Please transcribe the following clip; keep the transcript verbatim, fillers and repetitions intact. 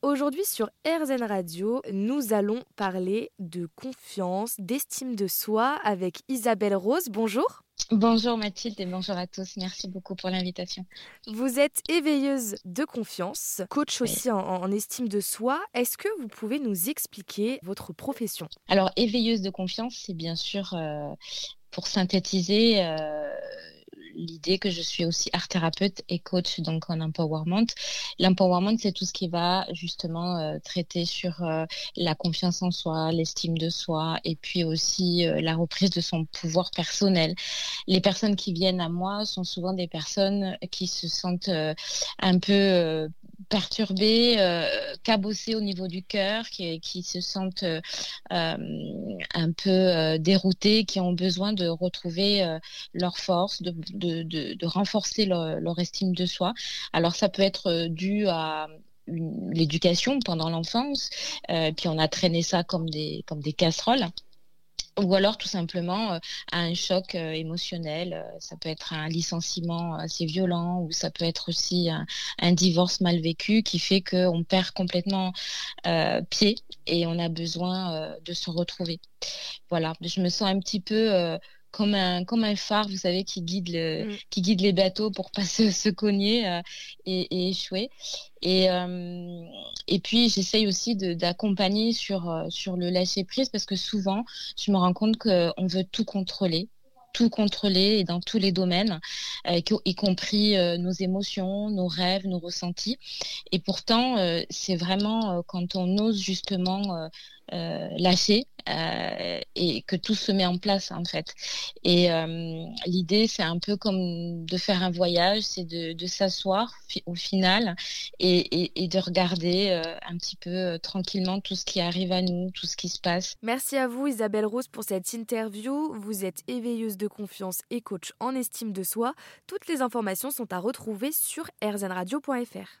Aujourd'hui sur R Z N Radio, nous allons parler de confiance, d'estime de soi avec Ysabelle Rose. Bonjour. Bonjour Mathilde et bonjour à tous. Merci beaucoup pour l'invitation. Vous êtes éveilleuse de confiance, coach aussi oui. en, en estime de soi. Est-ce que vous pouvez nous expliquer votre profession ? Alors, éveilleuse de confiance, c'est bien sûr, euh, pour synthétiser... Euh... l'idée que je suis aussi art thérapeute et coach donc en empowerment. L'empowerment, c'est tout ce qui va justement euh, traiter sur euh, la confiance en soi, l'estime de soi et puis aussi euh, la reprise de son pouvoir personnel. Les personnes qui viennent à moi sont souvent des personnes qui se sentent euh, un peu euh, perturbées, euh, cabossées au niveau du cœur, qui, qui se sentent euh, un peu euh, déroutées, qui ont besoin de retrouver euh, leur force, de, de De, de, de renforcer leur, leur estime de soi. Alors ça peut être dû à une, l'éducation pendant l'enfance, euh, puis on a traîné ça comme des, comme des casseroles. Ou alors tout simplement euh, à un choc euh, émotionnel, euh, ça peut être un licenciement assez violent ou ça peut être aussi un, un divorce mal vécu qui fait qu'on perd complètement euh, pied et on a besoin euh, de se retrouver. Voilà, je me sens un petit peu... Euh, Comme un, comme un phare, vous savez, qui guide, le, mmh. qui guide les bateaux pour ne pas se, se cogner euh, et, et échouer. Et, euh, et puis, j'essaye aussi de, d'accompagner sur, sur le lâcher-prise parce que souvent, je me rends compte qu'on veut tout contrôler. tout contrôler et dans tous les domaines, euh, y compris euh, nos émotions, nos rêves, nos ressentis. Et pourtant, euh, c'est vraiment euh, quand on ose justement euh, euh, lâcher euh, et que tout se met en place en fait. Et euh, l'idée, c'est un peu comme de faire un voyage, c'est de, de s'asseoir fi- au final et, et, et de regarder euh, un petit peu euh, tranquillement tout ce qui arrive à nous, tout ce qui se passe. Merci à vous Ysabelle Rose pour cette interview. Vous êtes éveilleuse de confiance et coach en estime de soi. Toutes les informations sont à retrouver sur r z n radio point f r.